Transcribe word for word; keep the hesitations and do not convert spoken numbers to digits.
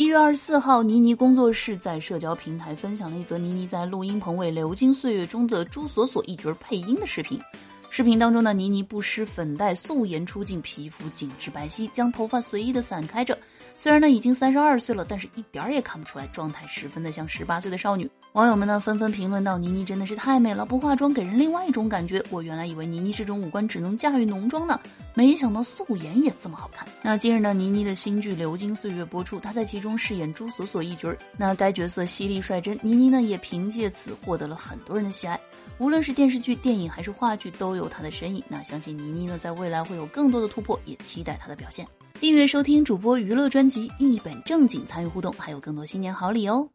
一月二十四号，倪妮工作室在社交平台分享了一则倪妮在录音棚为《流金岁月》中的朱锁锁一角配音的视频。视频当中呢，倪妮不施粉黛，素颜出镜，皮肤紧致白皙，将头发随意的散开着。虽然呢已经三十二岁了，但是一点也看不出来，状态十分的像十八岁的少女。网友们呢纷纷评论到：倪妮真的是太美了，不化妆给人另外一种感觉。我原来以为倪妮这种五官只能驾驭浓妆呢，没想到素颜也这么好看。那近日呢，倪妮的新剧《流金岁月》播出，她在其中饰演朱锁锁一角。那该角色犀利率真，倪妮呢也凭借此获得了很多人的喜爱。无论是电视剧、电影还是话剧，都有她的身影。那相信倪妮呢，在未来会有更多的突破，也期待她的表现。订阅收听主播娱乐专辑，一本正经参与互动，还有更多新年好礼哦。